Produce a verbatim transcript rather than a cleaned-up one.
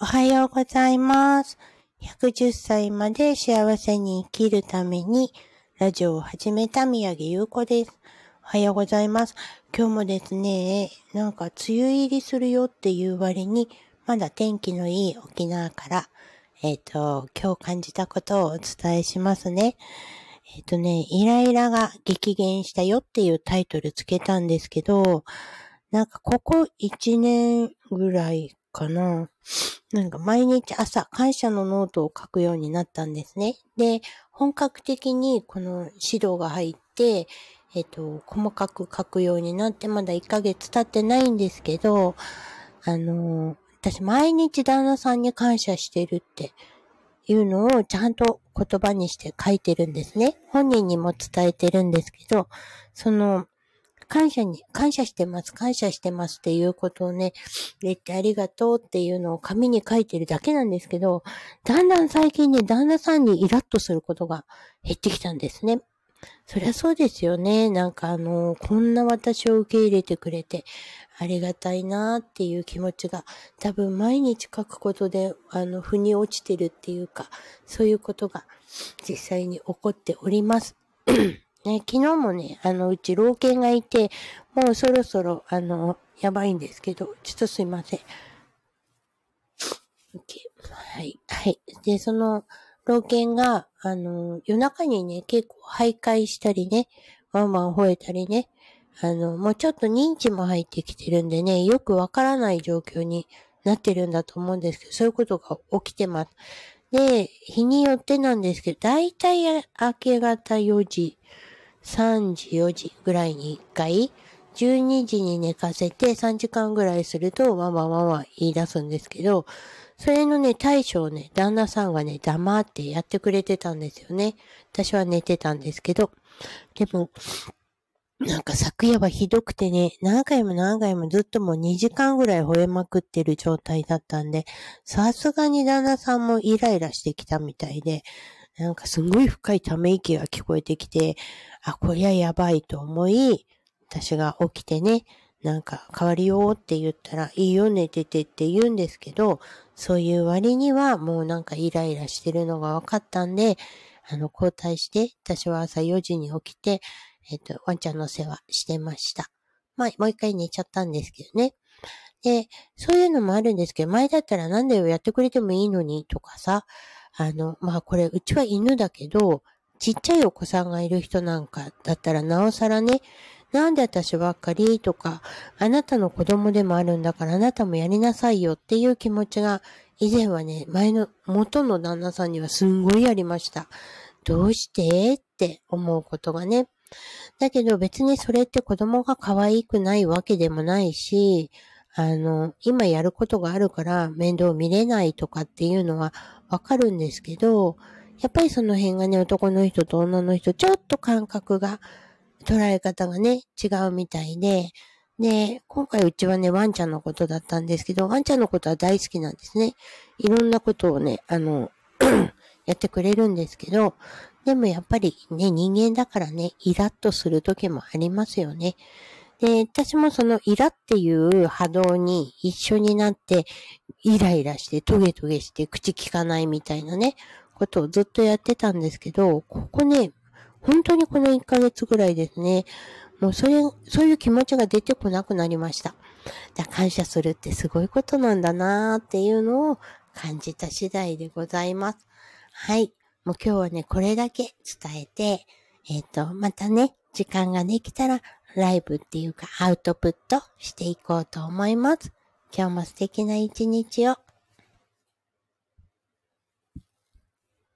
おはようございます。ひゃくじゅっさいまで幸せに生きるためにラジオを始めた宮城優子です。おはようございます。今日もですね、なんか梅雨入りするよっていう割にまだ天気のいい沖縄から、えっと、今日感じたことをお伝えしますね。えっとね、イライラが激減したよっていうタイトルつけたんですけど、なんかここいちねんぐらいかな。なんか毎日朝感謝のノートを書くようになったんですね。で、本格的にこの指導が入って、えっと、細かく書くようになってまだいっかげつ経ってないんですけど、あの、私毎日旦那さんに感謝してるっていうのをちゃんと言葉にして書いてるんですね。本人にも伝えてるんですけど、その、感謝に、感謝してます、感謝してますっていうことをね、言ってありがとうっていうのを紙に書いてるだけなんですけど、だんだん最近ね、旦那さんにイラッとすることが減ってきたんですね。そりゃそうですよね。なんかあの、こんな私を受け入れてくれてありがたいなっていう気持ちが、多分毎日書くことで、あの、腑に落ちてるっていうか、そういうことが実際に起こっております。ね、昨日もね、あの、うち老犬がいて、もうそろそろ、あの、やばいんですけど、ちょっとすいません。はい、はい。で、その、老犬が、あの、夜中にね、結構徘徊したりね、ワンワン吠えたりね、あの、もうちょっと認知も入ってきてるんでね、よくわからない状況になってるんだと思うんですけど、そういうことが起きてます。で、日によってなんですけど、だいたい明け方よじ、さんじ、よじぐらいにいっかい、じゅうにじに寝かせてさんじかんぐらいするとワンワンワンワン言い出すんですけど、それのね、対処をね、旦那さんがね、黙ってやってくれてたんですよね。私は寝てたんですけど、でも、なんか昨夜はひどくてね、何回も何回もずっともうにじかんぐらい吠えまくってる状態だったんで、さすがに旦那さんもイライラしてきたみたいで、なんかすごい深いため息が聞こえてきて、あ、こりゃやばいと思い、私が起きてね、なんか変わりようって言ったら、いいよ寝ててって言うんですけど、そういう割にはもうなんかイライラしてるのが分かったんで、あの交代して、私は朝よじに起きて、えっと、ワンちゃんの世話してました。まあ、もう一回寝ちゃったんですけどね。で、そういうのもあるんですけど、前だったらなんだよ、やってくれてもいいのにとかさ、あの、まあこれ、うちは犬だけど、ちっちゃいお子さんがいる人なんかだったらなおさらね、なんで私ばっかりとか、あなたの子供でもあるんだからあなたもやりなさいよっていう気持ちが、以前はね、前の元の旦那さんにはすんごいありました。どうしてって思うことがね、だけど別にそれって子供が可愛くないわけでもないし、あの、今やることがあるから面倒見れないとかっていうのはわかるんですけど、やっぱりその辺がね、男の人と女の人、ちょっと感覚が、捉え方がね、違うみたいで、で、今回うちはね、ワンちゃんのことだったんですけど、ワンちゃんのことは大好きなんですね。いろんなことをね、あの、やってくれるんですけど、でもやっぱりね、人間だからね、イラッとする時もありますよね。で、私もそのイラっていう波動に一緒になって、イライラして、トゲトゲして、口利かないみたいなね、ことをずっとやってたんですけど、ここね、本当にこのいっかげつぐらいですね、もうそれ、そういう気持ちが出てこなくなりました。だから感謝するってすごいことなんだなーっていうのを感じた次第でございます。はい。もう今日はね、これだけ伝えて、えっと、またね、時間ができたらライブっていうかアウトプットしていこうと思います。今日も素敵な一日を。